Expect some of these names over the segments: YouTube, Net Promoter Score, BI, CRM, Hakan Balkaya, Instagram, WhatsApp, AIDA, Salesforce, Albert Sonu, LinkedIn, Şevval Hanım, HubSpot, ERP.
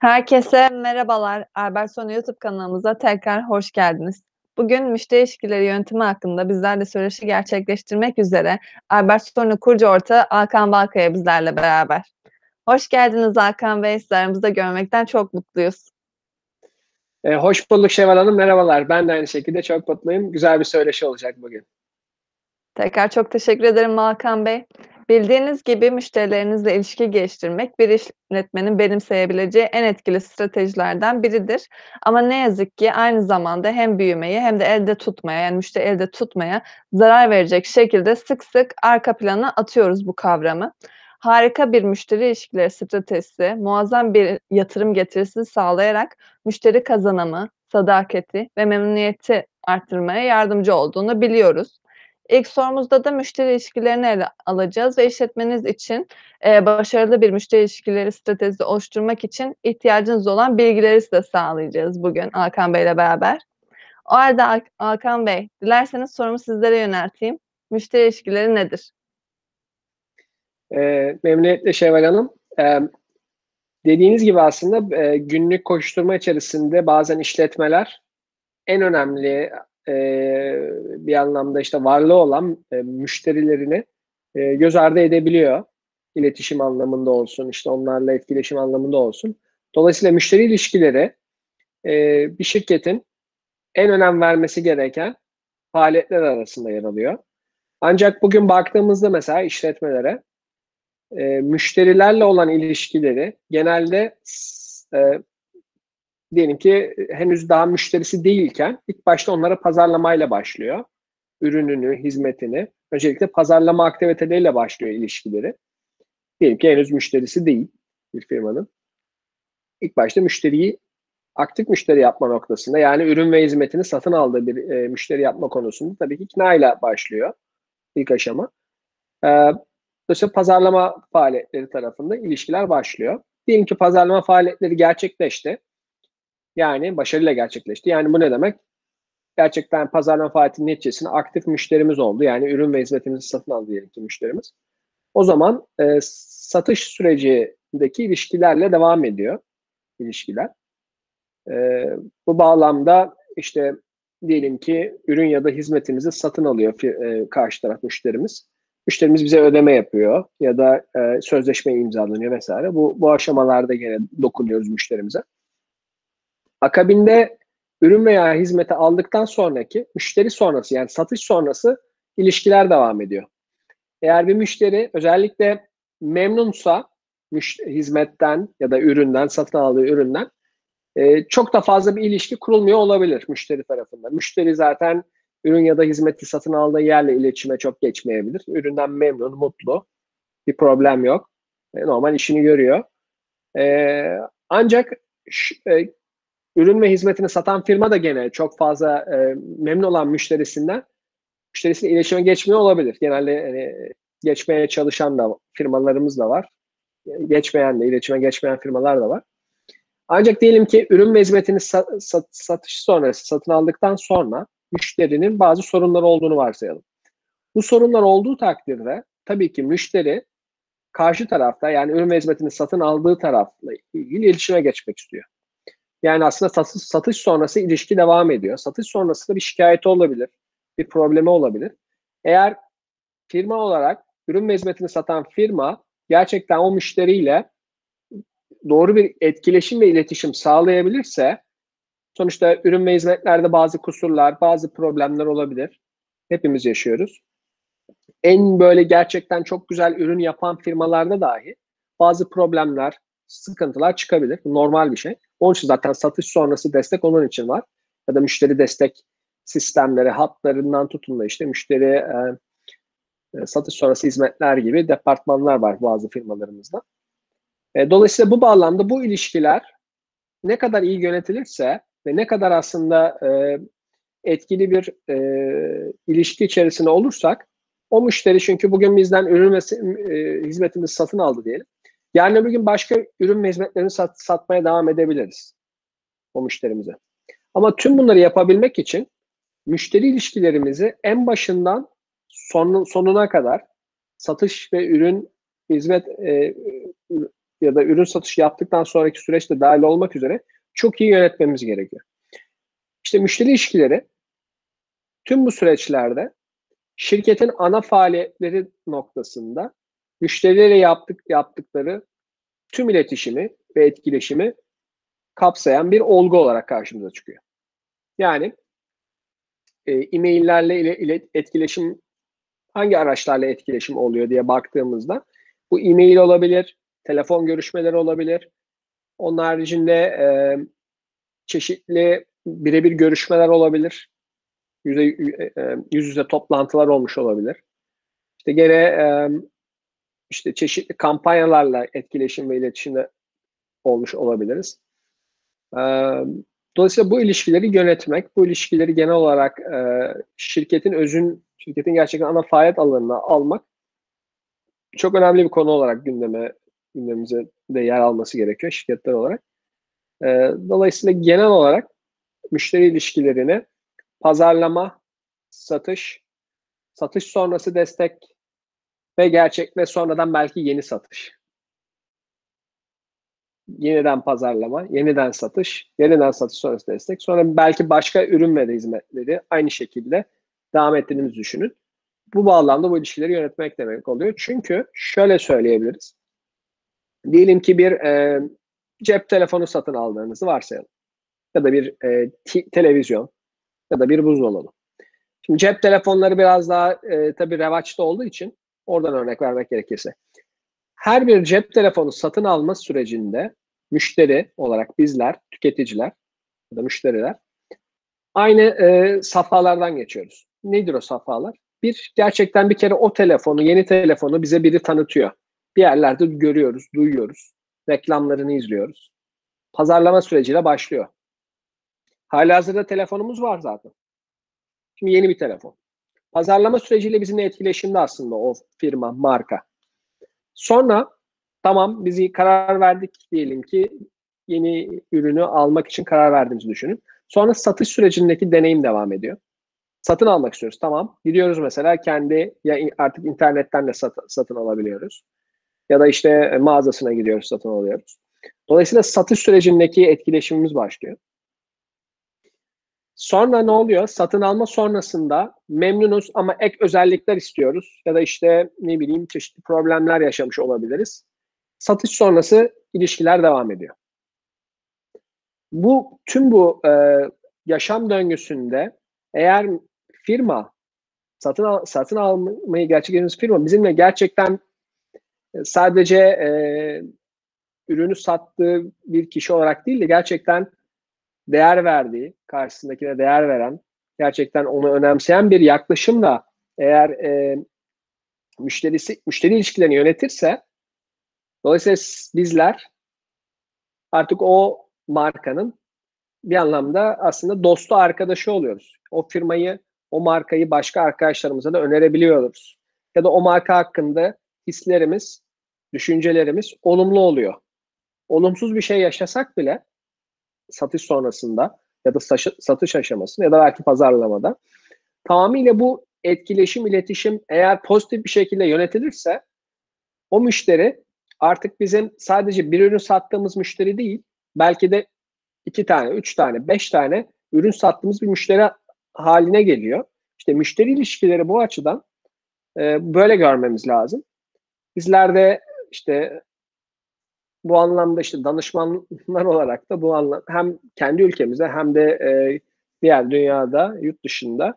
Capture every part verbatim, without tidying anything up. Herkese merhabalar. Albert Sonu YouTube kanalımıza tekrar hoş geldiniz. Bugün müşteri ilişkileri yönetimi hakkında bizlerle söyleşi gerçekleştirmek üzere Albert Sonu kurucu ortağı Hakan Balkaya bizlerle beraber. Hoş geldiniz Hakan Bey. Sizlerimizde görmekten çok mutluyuz. Ee, hoş bulduk Şevval Hanım. Merhabalar. Ben de aynı şekilde çok mutluyum. Güzel bir söyleşi olacak bugün. Tekrar çok teşekkür ederim Hakan Bey. Bildiğiniz gibi müşterilerinizle ilişki geliştirmek bir işletmenin benimseyebileceği en etkili stratejilerden biridir. Ama ne yazık ki aynı zamanda hem büyümeyi hem de elde tutmaya, yani müşteri elde tutmaya zarar verecek şekilde sık sık arka plana atıyoruz bu kavramı. Harika bir müşteri ilişkileri stratejisi, muazzam bir yatırım getirisi sağlayarak müşteri kazanımı, sadakati ve memnuniyeti arttırmaya yardımcı olduğunu biliyoruz. İlk sorumuzda da müşteri ilişkilerini ele alacağız ve işletmeniz için e, başarılı bir müşteri ilişkileri stratejisi oluşturmak için ihtiyacınız olan bilgileri size sağlayacağız bugün Hakan Bey ile beraber. O halde Hakan Bey, dilerseniz sorumu sizlere yönelteyim. Müşteri ilişkileri nedir? E, memnuniyetle Şevval Hanım. E, dediğiniz gibi aslında e, günlük koşturma içerisinde bazen işletmeler en önemli Ee, bir anlamda işte varlığı olan e, müşterilerini e, göz ardı edebiliyor. İletişim anlamında olsun, işte onlarla etkileşim anlamında olsun. Dolayısıyla müşteri ilişkileri e, bir şirketin en önem vermesi gereken faaliyetler arasında yer alıyor. Ancak bugün baktığımızda mesela işletmelere e, müşterilerle olan ilişkileri genelde e, diyelim ki henüz daha müşterisi değilken ilk başta onlara pazarlamayla başlıyor. Ürününü, hizmetini, öncelikle pazarlama aktiviteleriyle başlıyor ilişkileri. Diyelim ki henüz müşterisi değil bir firmanın. İlk başta müşteriyi aktif müşteri yapma noktasında, yani ürün ve hizmetini satın aldığı bir e, müşteri yapma konusunda tabii ki ikna ile başlıyor ilk aşama. Ee, dolayısıyla pazarlama faaliyetleri tarafında ilişkiler başlıyor. Diyelim ki pazarlama faaliyetleri gerçekleşti. Yani başarıyla gerçekleşti. Yani bu ne demek? Gerçekten pazarlama faaliyetinin neticesinde aktif müşterimiz oldu. Yani ürün ve hizmetimizi satın aldı diyelim ki müşterimiz. O zaman e, satış sürecindeki ilişkilerle devam ediyor ilişkiler. E, bu bağlamda işte diyelim ki ürün ya da hizmetimizi satın alıyor e, karşı taraf müşterimiz. Müşterimiz bize ödeme yapıyor ya da e, sözleşme imzalanıyor vesaire. Bu, bu aşamalarda gene dokunuyoruz müşterimize. Akabinde ürün veya hizmeti aldıktan sonraki müşteri sonrası, yani satış sonrası ilişkiler devam ediyor. Eğer bir müşteri özellikle memnunsa hizmetten ya da üründen, satın aldığı üründen e, çok da fazla bir ilişki kurulmuyor olabilir müşteri tarafından. Müşteri zaten ürün ya da hizmeti satın aldığı yerle iletişime çok geçmeyebilir. Üründen memnun, mutlu, bir problem yok. E, normal işini görüyor. E, ancak e, Ürün ve hizmetini satan firma da gene çok fazla e, memnun olan müşterisinden müşterisiyle iletişime geçmiyor olabilir. Genelde yani, geçmeye çalışan da firmalarımız da var. Geçmeyen de, iletişime geçmeyen firmalar da var. Ancak diyelim ki ürün ve hizmetini sat, sat, satış sonrası, satın aldıktan sonra müşterinin bazı sorunları olduğunu varsayalım. Bu sorunlar olduğu takdirde tabii ki müşteri karşı tarafta, yani ürün ve hizmetini satın aldığı tarafla ilgili iletişime geçmek istiyor. Yani aslında satış, satış sonrası ilişki devam ediyor. Satış sonrasında bir şikayeti olabilir, bir problemi olabilir. Eğer firma olarak ürün ve hizmetini satan firma gerçekten o müşteriyle doğru bir etkileşim ve iletişim sağlayabilirse, sonuçta ürün ve hizmetlerde bazı kusurlar, bazı problemler olabilir. Hepimiz yaşıyoruz. En böyle gerçekten çok güzel ürün yapan firmalarda dahi bazı problemler, sıkıntılar çıkabilir. Normal bir şey. Onun için zaten satış sonrası destek onun için var. Ya da müşteri destek sistemleri, hatlarından tutun da işte müşteri e, satış sonrası hizmetler gibi departmanlar var bazı firmalarımızda. E, dolayısıyla bu bağlamda bu ilişkiler ne kadar iyi yönetilirse ve ne kadar aslında e, etkili bir e, ilişki içerisinde olursak, o müşteri, çünkü bugün bizden ürün ve e, hizmetimizi satın aldı diyelim. Yarın öbür gün başka ürün ve hizmetlerini sat, satmaya devam edebiliriz o müşterimize. Ama tüm bunları yapabilmek için müşteri ilişkilerimizi en başından son, sonuna kadar satış ve ürün hizmet e, ya da ürün satışı yaptıktan sonraki süreçte dahil olmak üzere çok iyi yönetmemiz gerekiyor. İşte müşteri ilişkileri tüm bu süreçlerde şirketin ana faaliyetleri noktasında müşterileriyle yaptık, yaptıkları tüm iletişimi ve etkileşimi kapsayan bir olgu olarak karşımıza çıkıyor. Yani e-maillerle ile, ile etkileşim, hangi araçlarla etkileşim oluyor diye baktığımızda bu e-mail olabilir, telefon görüşmeleri olabilir. Onun haricinde e, çeşitli birebir görüşmeler olabilir. Yüze, e, yüz yüze toplantılar olmuş olabilir. İşte gene e, işte çeşitli kampanyalarla etkileşim ve iletişimde olmuş olabiliriz. E, dolayısıyla bu ilişkileri yönetmek, bu ilişkileri genel olarak e, şirketin özün, şirketin gerçekten ana faaliyet alanına almak çok önemli bir konu olarak gündeme gündemimize de yer alması gerekiyor şirketler olarak. E, dolayısıyla genel olarak müşteri ilişkilerine pazarlama, satış, satış sonrası destek ve gerçek ve sonradan belki yeni satış. Yeniden pazarlama, yeniden satış, yeniden satış sonrası destek. Sonra belki başka ürün ve hizmetleri aynı şekilde devam ettiğimizi düşünün. Bu bağlamda bu ilişkileri yönetmek demek oluyor. Çünkü şöyle söyleyebiliriz. Diyelim ki bir e, cep telefonu satın aldığınızı varsayalım. Ya da bir e, televizyon ya da bir buzdolabı. Şimdi cep telefonları biraz daha e, tabii revaçta olduğu için oradan örnek vermek gerekirse. Her bir cep telefonu satın alma sürecinde müşteri olarak bizler, tüketiciler ya da müşteriler aynı e, safhalardan geçiyoruz. Nedir o safhalar? Bir, gerçekten bir kere o telefonu, yeni telefonu bize biri tanıtıyor. Bir yerlerde görüyoruz, duyuyoruz, reklamlarını izliyoruz. Pazarlama süreciyle başlıyor. Halihazırda telefonumuz var zaten. Şimdi yeni bir telefon. Pazarlama süreciyle bizimle etkileşimde aslında o firma, marka. Sonra tamam bizi karar verdik diyelim ki yeni ürünü almak için karar verdiğimizi düşünün. Sonra satış sürecindeki deneyim devam ediyor. Satın almak istiyoruz, tamam. Gidiyoruz mesela kendi, ya artık internetten de sat, satın alabiliyoruz. Ya da işte mağazasına gidiyoruz, satın alıyoruz. Dolayısıyla satış sürecindeki etkileşimimiz başlıyor. Sonra ne oluyor? Satın alma sonrasında memnunuz ama ek özellikler istiyoruz. Ya da işte ne bileyim çeşitli problemler yaşamış olabiliriz. Satış sonrası ilişkiler devam ediyor. Bu, tüm bu e, yaşam döngüsünde eğer firma, satın, al, satın almayı gerçekleştirdiğimiz firma bizimle gerçekten sadece e, ürünü sattığı bir kişi olarak değil de gerçekten değer verdiği, karşısındakine değer veren, gerçekten onu önemseyen bir yaklaşımla eğer e, müşterisi, müşteri ilişkilerini yönetirse, dolayısıyla bizler artık o markanın bir anlamda aslında dostu, arkadaşı oluyoruz. O firmayı, o markayı başka arkadaşlarımıza da önerebiliyoruz. Ya da o marka hakkında hislerimiz, düşüncelerimiz olumlu oluyor. Olumsuz bir şey yaşasak bile satış sonrasında ya da satış aşamasında ya da belki pazarlamada tamamıyla bu etkileşim, iletişim eğer pozitif bir şekilde yönetilirse o müşteri artık bizim sadece bir ürün sattığımız müşteri değil, belki de iki tane, üç tane, beş tane ürün sattığımız bir müşteri haline geliyor. İşte müşteri ilişkileri bu açıdan e, böyle görmemiz lazım. Bizler de işte bu anlamda işte danışmanlar olarak da bu anlam hem kendi ülkemizde hem de e, diğer dünyada, yurt dışında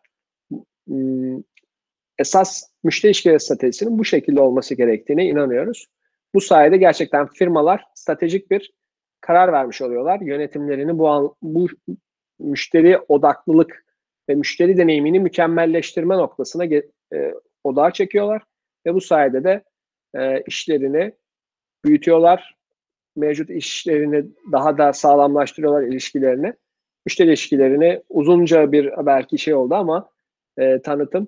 e, esas müşteri ilişkileri stratejisinin bu şekilde olması gerektiğine inanıyoruz. Bu sayede gerçekten firmalar stratejik bir karar vermiş oluyorlar. Yönetimlerini bu, an, bu müşteri odaklılık ve müşteri deneyimini mükemmelleştirme noktasına e, odağa çekiyorlar ve bu sayede de e, işlerini büyütüyorlar. Mevcut işlerini daha da sağlamlaştırıyorlar, ilişkilerini. Müşteri ilişkilerini uzunca bir belki şey oldu ama e, tanıtım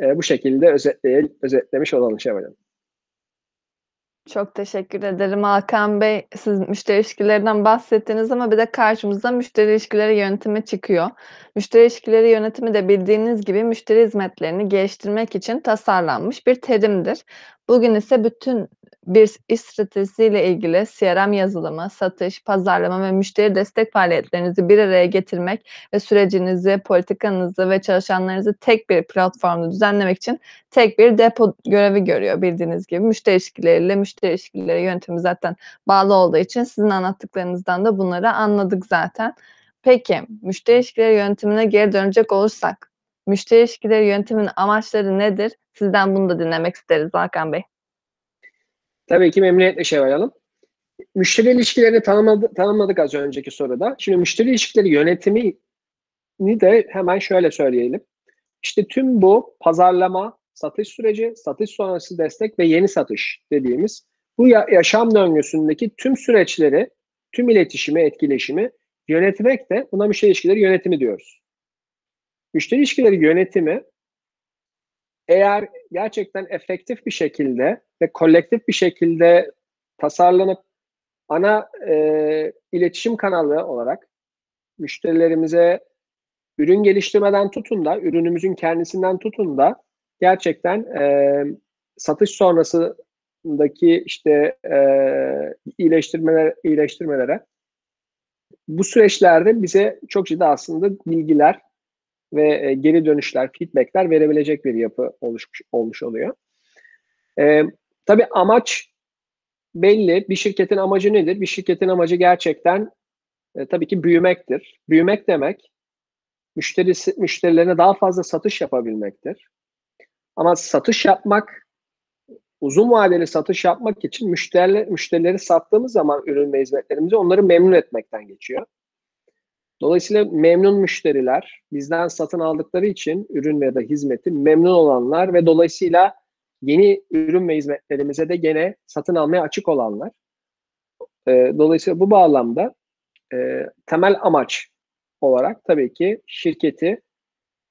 e, bu şekilde özetlemiş olalım Şevval Hanım. Çok teşekkür ederim Hakan Bey. Siz müşteri ilişkilerinden bahsettiniz ama bir de karşımıza müşteri ilişkileri yönetimi çıkıyor. Müşteri ilişkileri yönetimi de bildiğiniz gibi müşteri hizmetlerini geliştirmek için tasarlanmış bir terimdir. Bugün ise bütün bir iş stratejisiyle ilgili C R M yazılımı, satış, pazarlama ve müşteri destek faaliyetlerinizi bir araya getirmek ve sürecinizi, politikanızı ve çalışanlarınızı tek bir platformda düzenlemek için tek bir depo görevi görüyor bildiğiniz gibi. Müşteri ilişkileriyle müşteri ilişkileri yönetimi zaten bağlı olduğu için sizin anlattıklarınızdan da bunları anladık zaten. Peki, müşteri ilişkileri yönetimine geri dönecek olursak, müşteri ilişkileri yönetiminin amaçları nedir? Sizden bunu da dinlemek isteriz Hakan Bey. Tabii ki memnuniyetle Şevval Hanım. Müşteri ilişkilerini tanımladık, tanımladık az önceki soruda. Şimdi müşteri ilişkileri yönetimini de hemen şöyle söyleyelim. İşte tüm bu pazarlama, satış süreci, satış sonrası destek ve yeni satış dediğimiz bu yaşam döngüsündeki tüm süreçleri, tüm iletişimi, etkileşimi yönetmek de buna müşteri ilişkileri yönetimi diyoruz. Müşteri ilişkileri yönetimi eğer gerçekten efektif bir şekilde ve kolektif bir şekilde tasarlanıp ana e, iletişim kanalı olarak müşterilerimize ürün geliştirmeden tutun da, ürünümüzün kendisinden tutun da gerçekten e, satış sonrasındaki işte e, iyileştirmeler, iyileştirmelere bu süreçlerde bize çok ciddi aslında bilgiler ve geri dönüşler, feedbackler verebilecek bir yapı oluşmuş, olmuş oluyor. Ee, tabii amaç belli. Bir şirketin amacı nedir? Bir şirketin amacı gerçekten e, tabii ki büyümektir. Büyümek demek müşterisi, müşterilerine daha fazla satış yapabilmektir. Ama satış yapmak, uzun vadeli satış yapmak için müşteriler, müşterileri sattığımız zaman ürün ve hizmetlerimizi onları memnun etmekten geçiyor. Dolayısıyla memnun müşteriler, bizden satın aldıkları için ürün veya da hizmeti memnun olanlar ve dolayısıyla yeni ürün ve hizmetlerimize de gene satın almaya açık olanlar. Dolayısıyla bu bağlamda e, temel amaç olarak tabii ki şirketi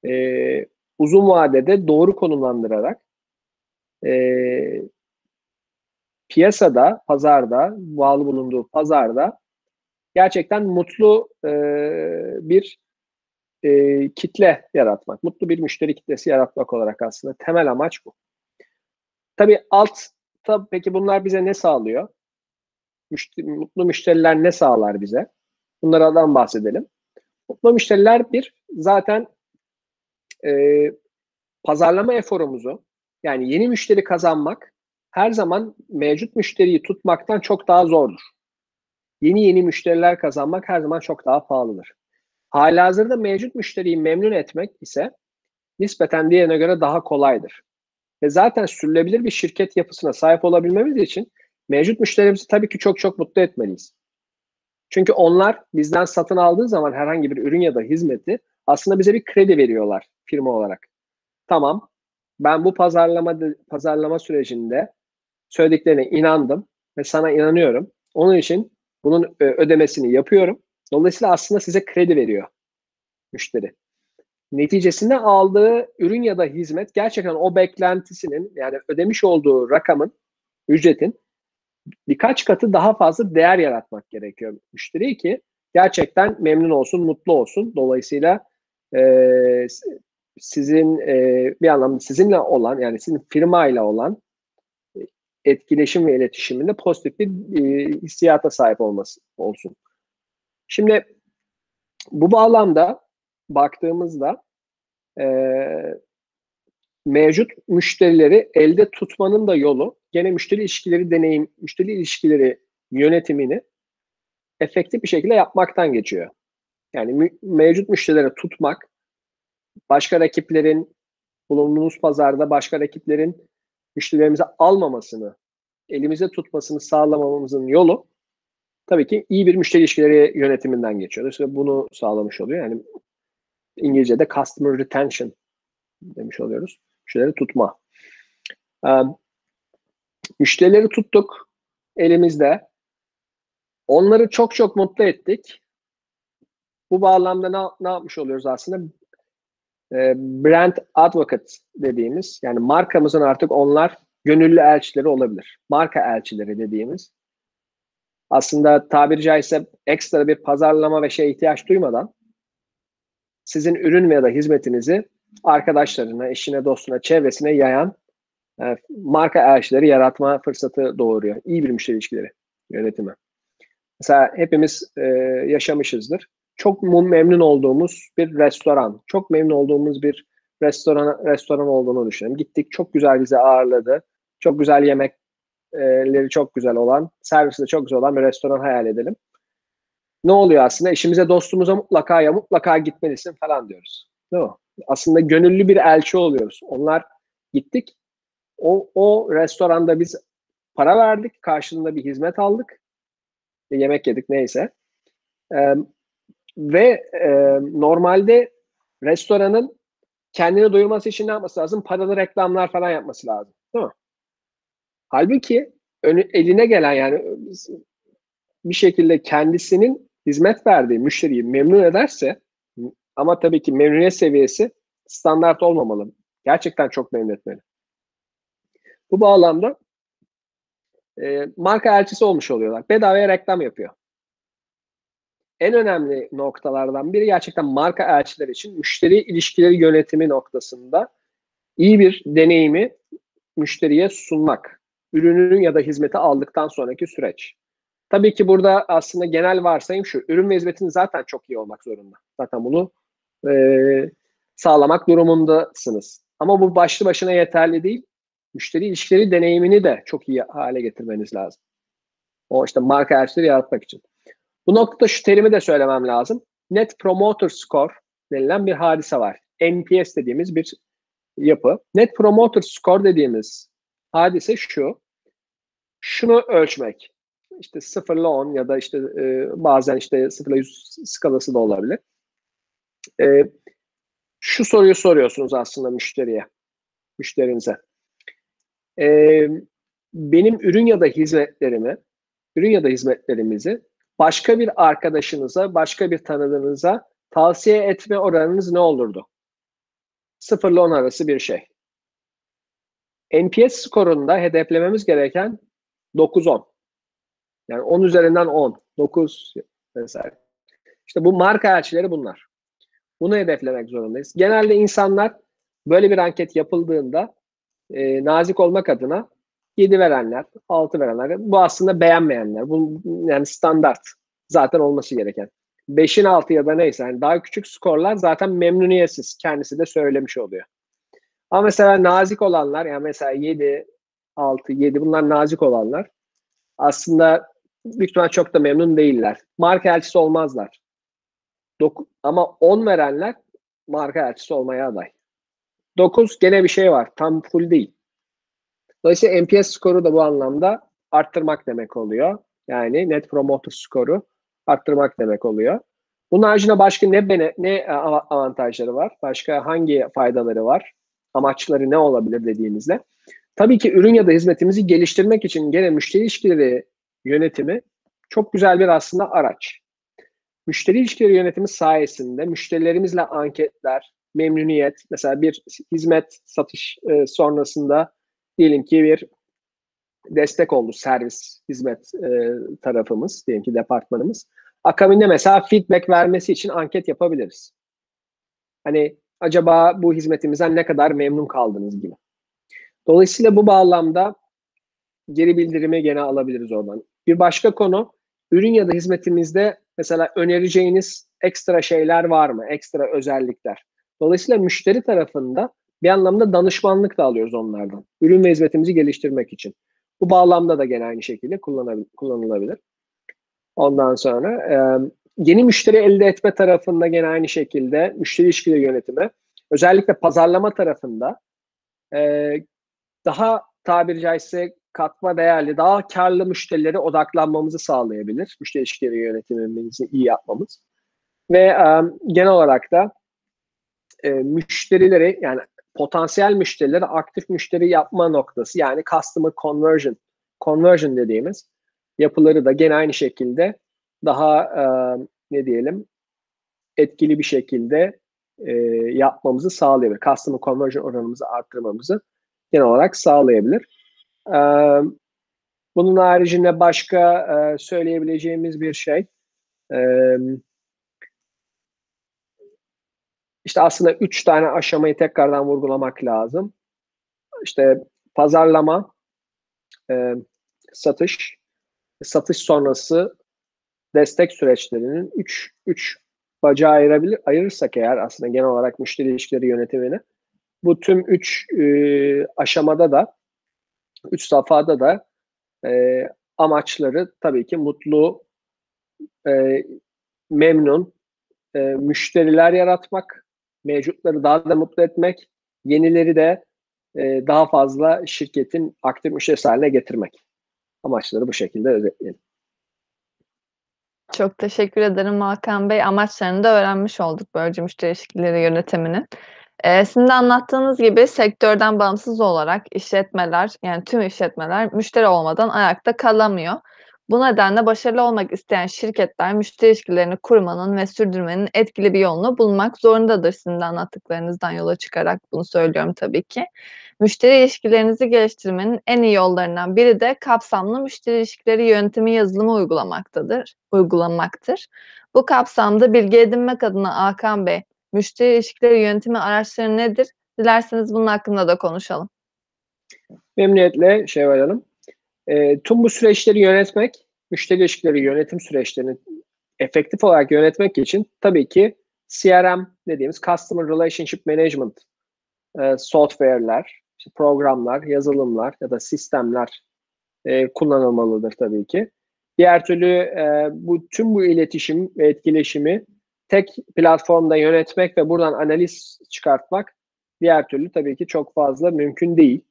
e, uzun vadede doğru konumlandırarak e, piyasada, pazarda, bağlı bulunduğu pazarda gerçekten mutlu e, bir e, kitle yaratmak, mutlu bir müşteri kitlesi yaratmak olarak aslında temel amaç bu. Tabii altta peki bunlar bize ne sağlıyor? Müşteri, mutlu müşteriler ne sağlar bize? Bunlardan bahsedelim. Mutlu müşteriler bir, zaten e, pazarlama eforumuzu, yani yeni müşteri kazanmak her zaman mevcut müşteriyi tutmaktan çok daha zordur. Yeni yeni müşteriler kazanmak her zaman çok daha pahalıdır. Halihazırda mevcut müşteriyi memnun etmek ise nispeten diğerine göre daha kolaydır. Ve zaten sürdürülebilir bir şirket yapısına sahip olabilmemiz için mevcut müşterimizi tabii ki çok çok mutlu etmeliyiz. Çünkü onlar bizden satın aldığı zaman herhangi bir ürün ya da hizmeti aslında bize bir kredi veriyorlar firma olarak. Tamam, ben bu pazarlama pazarlama sürecinde söylediklerine inandım ve sana inanıyorum. Onun için bunun ödemesini yapıyorum. Dolayısıyla aslında size kredi veriyor müşteri. Neticesinde aldığı ürün ya da hizmet gerçekten o beklentisinin, yani ödemiş olduğu rakamın, ücretin birkaç katı daha fazla değer yaratmak gerekiyor müşteriye ki gerçekten memnun olsun, mutlu olsun. Dolayısıyla e, sizin e, bir anlamda sizinle olan, yani sizin firmayla olan etkileşim ve iletişiminde pozitif bir e, hissiyata sahip olması olsun. Şimdi bu bağlamda baktığımızda e, mevcut müşterileri elde tutmanın da yolu gene müşteri ilişkileri deneyim, müşteri ilişkileri yönetimini efektif bir şekilde yapmaktan geçiyor. Yani mü, mevcut müşterileri tutmak, başka rakiplerin, bulunduğumuz pazarda başka rakiplerin müşterilerimizi almamasını, elimize tutmasını sağlamamamızın yolu tabii ki iyi bir müşteri ilişkileri yönetiminden geçiyor. Dolayısıyla bunu sağlamış oluyor. Yani İngilizce'de customer retention demiş oluyoruz. Müşterileri tutma. Ee, müşterileri tuttuk elimizde. Onları çok çok mutlu ettik. Bu bağlamda ne, ne yapmış oluyoruz aslında? Brand advocate dediğimiz, yani markamızın artık onlar gönüllü elçileri olabilir. Marka elçileri dediğimiz. Aslında tabiri caizse ekstra bir pazarlama ve şeye ihtiyaç duymadan sizin ürün veya da hizmetinizi arkadaşlarına, eşine, dostuna, çevresine yayan marka elçileri yaratma fırsatı doğuruyor. İyi bir müşteri ilişkileri yönetimi. Mesela hepimiz e, yaşamışızdır. Çok memnun olduğumuz bir restoran, çok memnun olduğumuz bir restoran restoran olduğunu düşünelim. Gittik, çok güzel bizi ağırladı. Çok güzel yemekleri çok güzel olan, servisi de çok güzel olan bir restoran hayal edelim. Ne oluyor aslında? Eşimize, dostumuza mutlaka ya mutlaka gitmelisin falan diyoruz. Değil mi? Aslında gönüllü bir elçi oluyoruz. Onlar gittik. O, o restoranda biz para verdik. Karşılığında bir hizmet aldık. Yemek yedik neyse. Ee, ve e, normalde restoranın kendini doyurması için ne yapması lazım? Paralı reklamlar falan yapması lazım. Değil mi? Halbuki önü, eline gelen yani bir şekilde kendisinin hizmet verdiği müşteriyi memnun ederse, ama tabii ki memnuniyet seviyesi standart olmamalı. Gerçekten çok memnun etmeli. Bu bağlamda e, marka elçisi olmuş oluyorlar. Bedavaya reklam yapıyor. En önemli noktalardan biri gerçekten marka elçileri için müşteri ilişkileri yönetimi noktasında iyi bir deneyimi müşteriye sunmak. Ürünün ya da hizmeti aldıktan sonraki süreç. Tabii ki burada aslında genel varsayım şu, ürün ve hizmetin zaten çok iyi olmak zorunda. Zaten bunu e, sağlamak durumundasınız. Ama bu başlı başına yeterli değil. Müşteri ilişkileri deneyimini de çok iyi hale getirmeniz lazım. O işte marka elçileri yaratmak için. Bu noktada şu terimi de söylemem lazım. Net Promoter Score denilen bir hadise var. N P S dediğimiz bir yapı. Net Promoter Score dediğimiz hadise şu. Şunu ölçmek. İşte sıfır ile on ya da işte e, bazen işte sıfır ile yüz skalası da olabilir. E, şu soruyu soruyorsunuz aslında müşteriye, müşterinize. E, benim ürün ya da hizmetlerimi, ürün ya da hizmetlerimizi başka bir arkadaşınıza, başka bir tanıdığınıza tavsiye etme oranınız ne olurdu? sıfır ile on arası bir şey. N P S skorunda hedeflememiz gereken dokuz on. Yani on üzerinden on, dokuz vesaire. İşte bu marka elçileri bunlar. Bunu hedeflemek zorundayız. Genelde insanlar böyle bir anket yapıldığında e, nazik olmak adına yedi verenler, altı verenler, bu aslında beğenmeyenler. Bu yani standart zaten olması gereken. beşin altı ya da neyse yani daha küçük skorlar zaten memnuniyetsiz. Kendisi de söylemiş oluyor. Ama mesela nazik olanlar yani mesela yedi, altı, yedi bunlar nazik olanlar aslında lütfen çok da memnun değiller. Marka elçisi olmazlar. Dok ama on verenler marka elçisi olmaya aday. dokuz gene bir şey var. Tam full değil. Dolayısıyla N P S skoru da bu anlamda arttırmak demek oluyor. Yani Net Promoter Score'u arttırmak demek oluyor. Bunun haricinde başka ne, ne avantajları var? Başka hangi faydaları var? Amaçları ne olabilir dediğimizde. Tabii ki ürün ya da hizmetimizi geliştirmek için gene müşteri ilişkileri yönetimi çok güzel bir aslında araç. Müşteri ilişkileri yönetimi sayesinde müşterilerimizle anketler, memnuniyet, mesela bir hizmet satış sonrasında diyelim ki bir destek oldu servis hizmet tarafımız, diyelim ki departmanımız. Akabinde mesela feedback vermesi için anket yapabiliriz. Hani acaba bu hizmetimizden ne kadar memnun kaldınız gibi. Dolayısıyla bu bağlamda geri bildirimi gene alabiliriz oradan. Bir başka konu, ürün ya da hizmetimizde mesela önereceğiniz ekstra şeyler var mı? Ekstra özellikler. Dolayısıyla müşteri tarafında bir anlamda danışmanlık da alıyoruz onlardan. Ürün ve hizmetimizi geliştirmek için. Bu bağlamda da gene aynı şekilde kullanılabilir. Ondan sonra e, yeni müşteri elde etme tarafında gene aynı şekilde müşteri ilişkileri yönetimi, özellikle pazarlama tarafında e, daha tabiri caizse katma değerli, daha karlı müşterilere odaklanmamızı sağlayabilir. Müşteri ilişkileri yönetimimizi iyi yapmamız. Ve e, genel olarak da e, müşterileri yani potansiyel müşterileri aktif müşteri yapma noktası yani customer conversion, conversion dediğimiz yapıları da gene aynı şekilde daha e, ne diyelim etkili bir şekilde e, yapmamızı sağlayabilir. Customer conversion oranımızı arttırmamızı genel olarak sağlayabilir. Bunun haricinde başka söyleyebileceğimiz bir şey, işte aslında üç tane aşamayı tekrardan vurgulamak lazım. İşte pazarlama, e, satış, satış sonrası destek süreçlerinin üç bacağı ayırabilir, ayırırsak eğer aslında genel olarak müşteri ilişkileri yönetimini, bu tüm üç e, aşamada da, üç safhada da e, amaçları tabii ki mutlu, e, memnun e, müşteriler yaratmak, mevcutları daha da mutlu etmek, yenileri de e, daha fazla şirketin aktif müşterisi haline getirmek. Amaçları bu şekilde özetleyelim. Çok teşekkür ederim Hakan Bey. Amaçlarını da öğrenmiş olduk böylece müşteri ilişkileri yönetiminin. Ee, sizin de anlattığınız gibi sektörden bağımsız olarak işletmeler, yani tüm işletmeler müşteri olmadan ayakta kalamıyor. Bu nedenle başarılı olmak isteyen şirketler müşteri ilişkilerini kurmanın ve sürdürmenin etkili bir yolunu bulmak zorundadır. Sizin de anlattıklarınızdan yola çıkarak bunu söylüyorum tabii ki. Müşteri ilişkilerinizi geliştirmenin en iyi yollarından biri de kapsamlı müşteri ilişkileri yöntemi yazılımı uygulamaktadır, uygulamaktır. Bu kapsamda bilgi edinmek adına Hakan Bey, müşteri ilişkileri yöntemi araçları nedir? Dilerseniz bunun hakkında da konuşalım. Memnuniyetle Şevval Hanım. E, tüm bu süreçleri yönetmek, müşteri ilişkileri yönetim süreçlerini efektif olarak yönetmek için tabii ki C R M dediğimiz Customer Relationship Management e, software'ler, işte programlar, yazılımlar ya da sistemler e, kullanılmalıdır tabii ki. Diğer türlü e, bu tüm bu iletişim ve etkileşimi tek platformda yönetmek ve buradan analiz çıkartmak diğer türlü tabii ki çok fazla mümkün değil.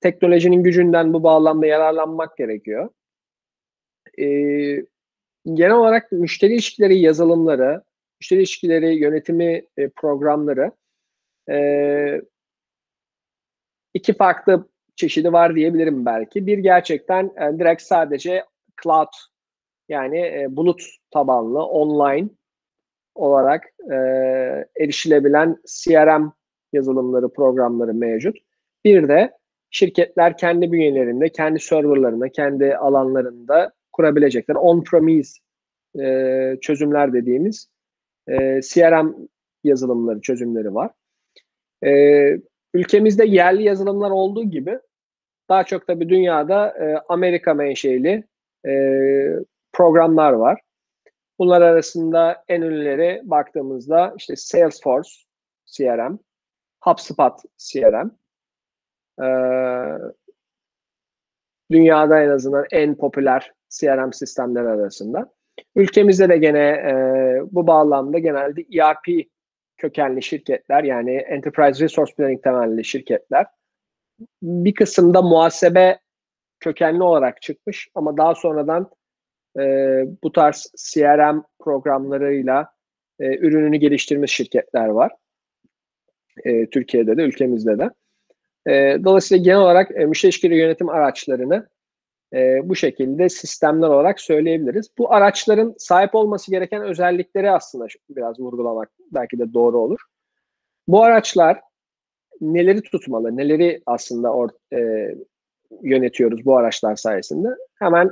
Teknolojinin gücünden bu bağlamda yararlanmak gerekiyor. Ee, genel olarak müşteri ilişkileri yazılımları, müşteri ilişkileri yönetimi e, programları e, iki farklı çeşidi var diyebilirim belki. Bir gerçekten e, direkt sadece cloud, yani e, bulut tabanlı, online olarak e, erişilebilen C R M yazılımları, programları mevcut. Bir de şirketler kendi bünyelerinde, kendi serverlarında, kendi alanlarında kurabilecekler on-premise e, çözümler dediğimiz e, C R M yazılımları, çözümleri var. E, ülkemizde yerli yazılımlar olduğu gibi daha çok tabii dünyada e, Amerika menşeli e, programlar var. Bunlar arasında en ünlüleri baktığımızda işte Salesforce C R M, HubSpot C R M. Dünyada en azından en popüler C R M sistemleri arasında. Ülkemizde de gene e, bu bağlamda genelde E R P kökenli şirketler, yani Enterprise Resource Planning temelli şirketler, bir kısımda muhasebe kökenli olarak çıkmış ama daha sonradan e, bu tarz C R M programlarıyla e, ürününü geliştirmiş şirketler var. E, Türkiye'de de, ülkemizde de. Dolayısıyla genel olarak müşteri ilişkileri yönetim araçlarını bu şekilde sistemler olarak söyleyebiliriz. Bu araçların sahip olması gereken özellikleri aslında biraz vurgulamak belki de doğru olur. Bu araçlar neleri tutmalı, neleri aslında or e yönetiyoruz bu araçlar sayesinde? Hemen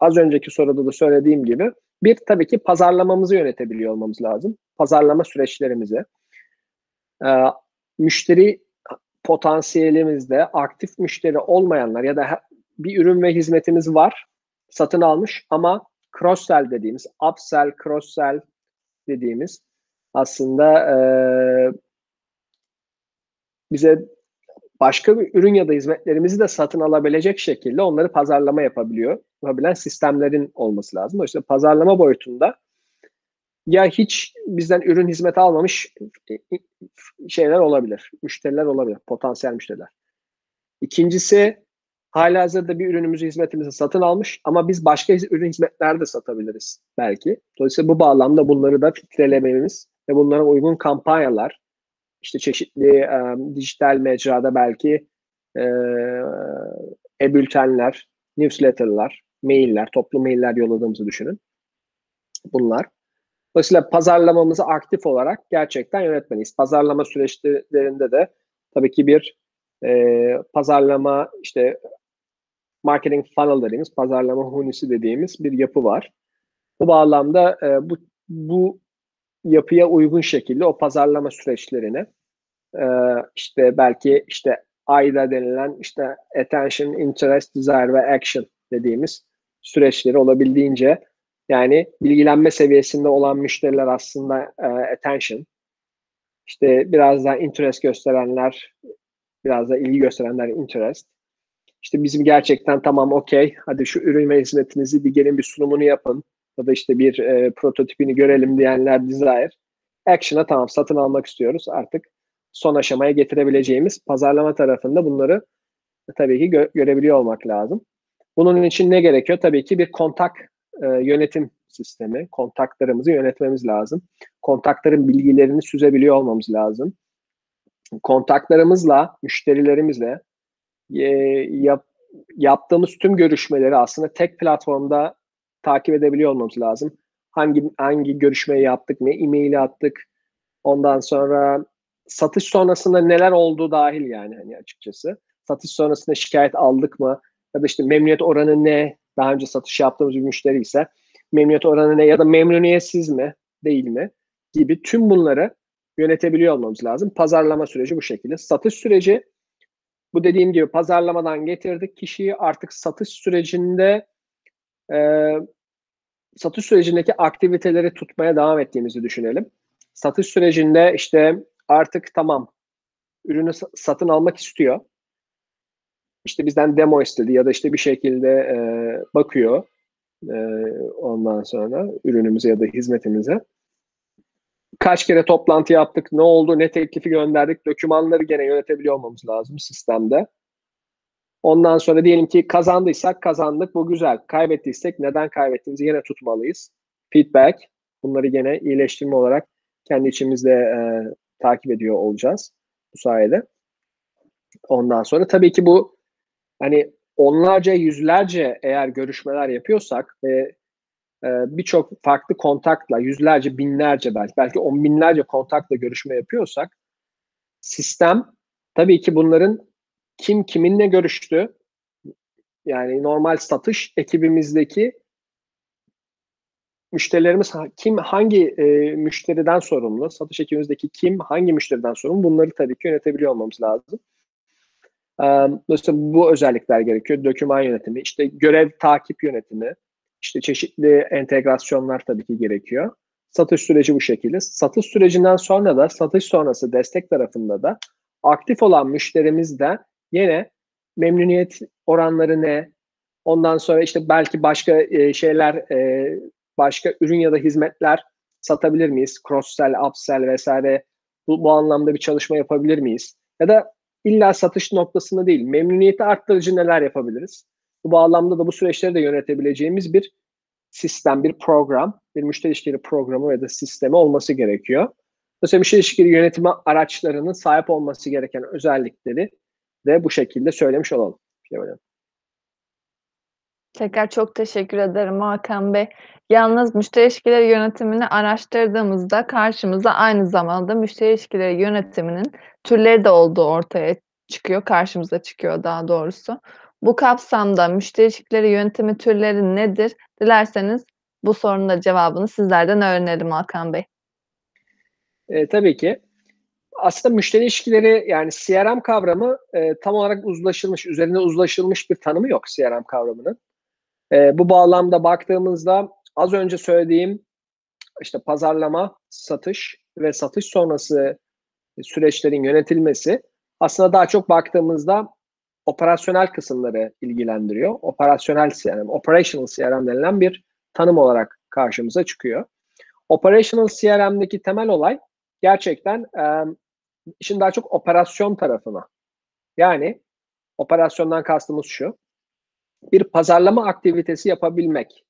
az önceki soruda da söylediğim gibi, bir, tabii ki pazarlamamızı yönetebiliyor olmamız lazım. Pazarlama süreçlerimizi, e, müşteri potansiyelimizde aktif müşteri olmayanlar ya da bir ürün ve hizmetimiz var, satın almış ama cross-sell dediğimiz, upsell, cross-sell dediğimiz aslında e, bize başka bir ürün ya da hizmetlerimizi de satın alabilecek şekilde onları pazarlama yapabiliyor, yapabilen sistemlerin olması lazım. O yüzden pazarlama boyutunda ya hiç bizden ürün hizmeti almamış şeyler olabilir, müşteriler olabilir, potansiyel müşteriler. İkincisi, halihazırda bir ürünümüzü, hizmetimizi satın almış ama biz başka ürün hizmetler de satabiliriz belki. Dolayısıyla bu bağlamda bunları da filtrelememiz ve bunlara uygun kampanyalar, işte çeşitli e, dijital mecrada belki e-bültenler, newsletterlar, mailler, toplu mailler yolladığımızı düşünün. Bunlar. Dolayısıyla pazarlamamızı aktif olarak gerçekten yönetmeliyiz. Pazarlama süreçlerinde de tabii ki bir e, pazarlama, işte marketing funnel dediğimiz, pazarlama hunisi dediğimiz bir yapı var. Bu bağlamda e, bu, bu yapıya uygun şekilde o pazarlama süreçlerini e, işte belki işte AIDA denilen işte attention, interest, desire ve action dediğimiz süreçleri olabildiğince, yani bilgilenme seviyesinde olan müşteriler aslında e, attention, işte biraz daha interest gösterenler, biraz da ilgi gösterenler interest. İşte bizim gerçekten tamam okey, hadi şu ürün ve hizmetinizi bir gelin bir sunumunu yapın ya da işte bir e, prototipini görelim diyenler desire. Action'a tamam satın almak istiyoruz artık. Son aşamaya getirebileceğimiz pazarlama tarafında bunları tabii ki gö görebiliyor olmak lazım. Bunun için ne gerekiyor? Tabii ki bir kontak e, yönetim sistemi. Kontaklarımızı yönetmemiz lazım. Kontakların bilgilerini süzebiliyor olmamız lazım. Kontaklarımızla, müşterilerimizle e, yap, yaptığımız tüm görüşmeleri aslında tek platformda takip edebiliyor olmamız lazım. Hangi hangi görüşmeyi yaptık, ne e-maili attık, ondan sonra satış sonrasında neler olduğu dahil yani hani açıkçası. Satış sonrasında şikayet aldık mı ya da işte memnuniyet oranı ne, daha önce satış yaptığımız bir müşteri ise memnuniyet oranı ne ya da memnuniyetsiz mi değil mi gibi tüm bunları yönetebiliyor olmamız lazım. Pazarlama süreci bu şekilde. Satış süreci bu dediğim gibi pazarlamadan getirdik kişiyi, artık satış sürecinde e, satış sürecindeki aktiviteleri tutmaya devam ettiğimizi düşünelim. Satış sürecinde işte artık tamam ürünü satın almak istiyor. İşte bizden demo istedi ya da işte bir şekilde e, bakıyor e, ondan sonra ürünümüze ya da hizmetimize. Kaç kere toplantı yaptık, ne oldu, ne teklifi gönderdik, dokümanları gene yönetebiliyor olmamız lazım sistemde. Ondan sonra diyelim ki kazandıysak kazandık, bu güzel. Kaybettiysek neden kaybettiğimizi yine tutmalıyız. Feedback, bunları gene iyileştirme olarak kendi içimizde e, takip ediyor olacağız bu sayede. Ondan sonra tabii ki bu hani onlarca, yüzlerce eğer görüşmeler yapıyorsak ve birçok farklı kontakla, yüzlerce, binlerce belki, belki on binlerce kontakla görüşme yapıyorsak, sistem tabii ki bunların kim kiminle görüştü, yani normal satış ekibimizdeki müşterilerimiz kim, hangi e, müşteriden sorumlu, satış ekibimizdeki kim, hangi müşteriden sorumlu, bunları tabii ki yönetebiliyor olmamız lazım. Ee, mesela bu özellikler gerekiyor. Doküman yönetimi, işte görev takip yönetimi, İşte çeşitli entegrasyonlar tabii ki gerekiyor. Satış süreci bu şekilde. Satış sürecinden sonra da satış sonrası destek tarafında da aktif olan müşterimiz de yine memnuniyet oranları ne? Ondan sonra işte belki başka şeyler, başka ürün ya da hizmetler satabilir miyiz? Cross-sell, upsell vesaire bu, bu anlamda bir çalışma yapabilir miyiz? Ya da illa satış noktasında değil, memnuniyeti arttırıcı neler yapabiliriz? Bu bağlamda da bu süreçleri de yönetebileceğimiz bir sistem, bir program, bir müşteri ilişkileri programı ya da sistemi olması gerekiyor. Mesela müşteri ilişkileri yönetimi araçlarının sahip olması gereken özellikleri de bu şekilde söylemiş olalım. Tekrar çok teşekkür ederim Hakan Bey. Yalnız müşteri ilişkileri yönetimini araştırdığımızda karşımıza aynı zamanda müşteri ilişkileri yönetiminin türleri de olduğu ortaya çıkıyor, karşımıza çıkıyor daha doğrusu. Bu kapsamda müşteri ilişkileri yönetimi türleri nedir? Dilerseniz bu sorunun da cevabını sizlerden öğrenelim Hakan Bey. E, tabii ki. Aslında müşteri ilişkileri, yani C R M kavramı e, tam olarak uzlaşılmış, üzerinde uzlaşılmış bir tanımı yok C R M kavramının. E, bu bağlamda baktığımızda az önce söylediğim işte pazarlama, satış ve satış sonrası süreçlerin yönetilmesi aslında daha çok baktığımızda operasyonel kısımları ilgilendiriyor. Operasyonel C R M, operational C R M denilen bir tanım olarak karşımıza çıkıyor. Operational C R M'deki temel olay gerçekten e, işin daha çok operasyon tarafına. Yani operasyondan kastımız şu, bir pazarlama aktivitesi yapabilmek,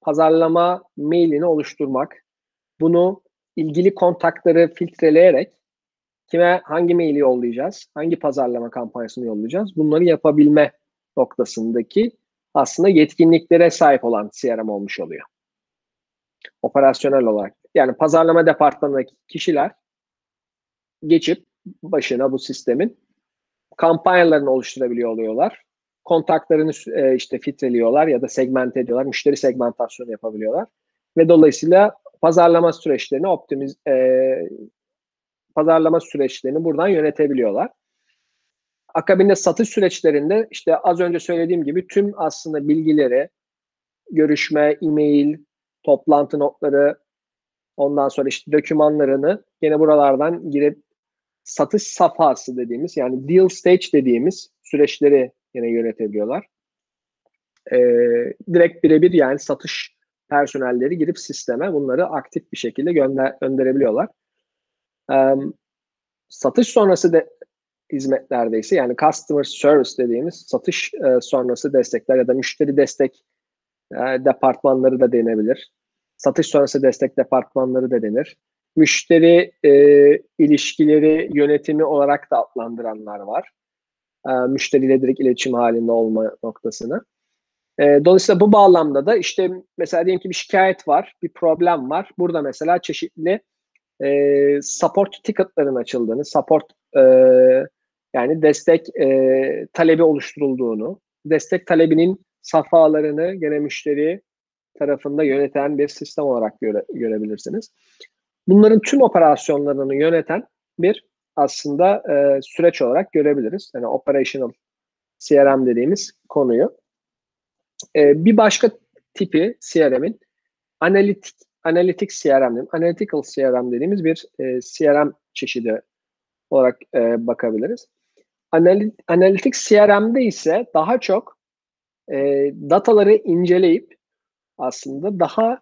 pazarlama mailini oluşturmak, bunu ilgili kontakları filtreleyerek kime hangi maili yollayacağız, hangi pazarlama kampanyasını yollayacağız, bunları yapabilme noktasındaki aslında yetkinliklere sahip olan C R M olmuş oluyor. Operasyonel olarak. Yani pazarlama departmanındaki kişiler geçip başına bu sistemin kampanyalarını oluşturabiliyor oluyorlar. Kontaklarını işte filtreliyorlar ya da segment ediyorlar, müşteri segmentasyonu yapabiliyorlar. Ve dolayısıyla pazarlama süreçlerini optimiz e, pazarlama süreçlerini buradan yönetebiliyorlar. Akabinde satış süreçlerinde işte az önce söylediğim gibi tüm aslında bilgileri, görüşme, e-mail, toplantı notları, ondan sonra işte dokümanlarını yine buralardan girip satış safhası dediğimiz, yani deal stage dediğimiz süreçleri yine yönetebiliyorlar. Ee, direkt birebir yani satış personelleri girip sisteme bunları aktif bir şekilde gönder gönderebiliyorlar. Ee, satış sonrası de hizmetlerde ise yani customer service dediğimiz satış e, sonrası destekler ya da müşteri destek e, departmanları da denebilir. Satış sonrası destek departmanları da denir. Müşteri e, ilişkileri yönetimi olarak da adlandıranlar var. E, müşteriyle direkt iletişim halinde olma noktasını. E, dolayısıyla bu bağlamda da işte mesela diyelim ki bir şikayet var, bir problem var. Burada mesela çeşitli e, support ticket'ların açıldığını, support e, yani destek e, talebi oluşturulduğunu, destek talebinin safhalarını gene müşteri tarafında yöneten bir sistem olarak göre, görebilirsiniz. Bunların tüm operasyonlarını yöneten bir aslında e, süreç olarak görebiliriz. Yani operational C R M dediğimiz konuyu. E, bir başka tipi C R M'in analitik, analitik C R M dediğimiz, analytical C R M dediğimiz bir e, C R M çeşidi olarak e, bakabiliriz. Anali, analitik C R M'de ise daha çok e, dataları inceleyip aslında daha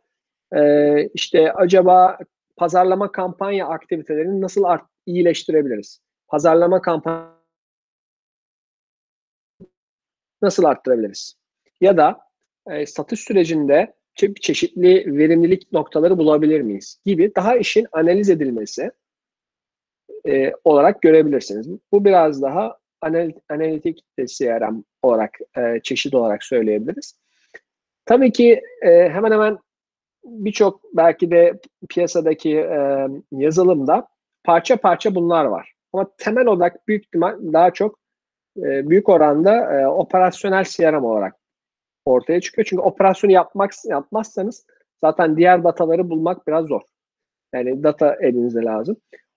e, işte acaba pazarlama kampanya aktivitelerini nasıl art, iyileştirebiliriz? Pazarlama kampanya nasıl arttırabiliriz? Ya da e, satış sürecinde çe çeşitli verimlilik noktaları bulabilir miyiz? Gibi daha işin analiz edilmesi e, olarak görebilirsiniz. Bu biraz daha anal analitik C R M olarak, e, çeşit olarak söyleyebiliriz. Tabii ki e, hemen hemen birçok belki de piyasadaki e, yazılımda parça parça bunlar var. Ama temel olarak büyük daha çok e, büyük oranda e, operasyonel C R M olarak ortaya çıkıyor. Çünkü operasyonu yapmak yapmazsanız zaten diğer dataları bulmak biraz zor. Yani data elinizde lazım.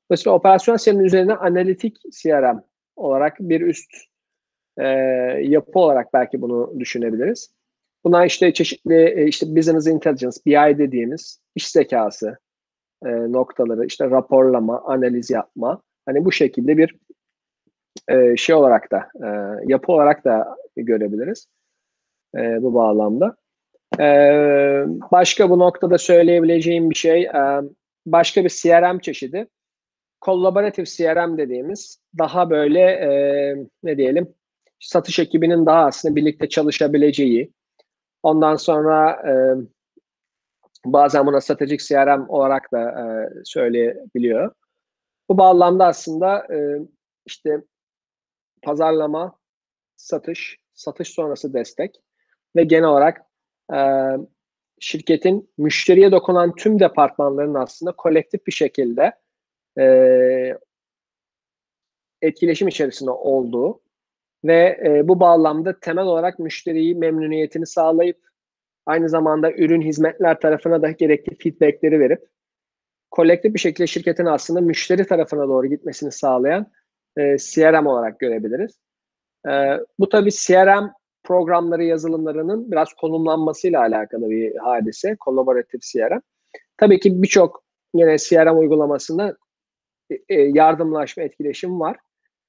Mesela operasyonel C R M'in üzerine analitik C R M olarak bir üst e, yapı olarak belki bunu düşünebiliriz. Buna işte çeşitli işte business intelligence, B I dediğimiz iş zekası e, noktaları, işte raporlama, analiz yapma, hani bu şekilde bir e, şey olarak da e, yapı olarak da görebiliriz e, bu bağlamda. E, başka bu noktada söyleyebileceğim bir şey, e, başka bir C R M çeşidi, collaborative C R M dediğimiz daha böyle e, ne diyelim satış ekibinin daha aslında birlikte çalışabileceği. Ondan sonra e, bazen buna stratejik C R M olarak da e, söyleyebiliyor. Bu bağlamda aslında e, işte pazarlama, satış, satış sonrası destek ve genel olarak e, şirketin müşteriye dokunan tüm departmanların aslında kolektif bir şekilde e, etkileşim içerisinde olduğu ve e, bu bağlamda temel olarak müşteriyi memnuniyetini sağlayıp aynı zamanda ürün hizmetler tarafına da gerekli feedbackleri verip kolektif bir şekilde şirketin aslında müşteri tarafına doğru gitmesini sağlayan e, C R M olarak görebiliriz. E, bu tabii C R M programları yazılımlarının biraz konumlanmasıyla alakalı bir hadise, collaborative C R M. Tabii ki birçok yine C R M uygulamasında e, yardımlaşma, etkileşim var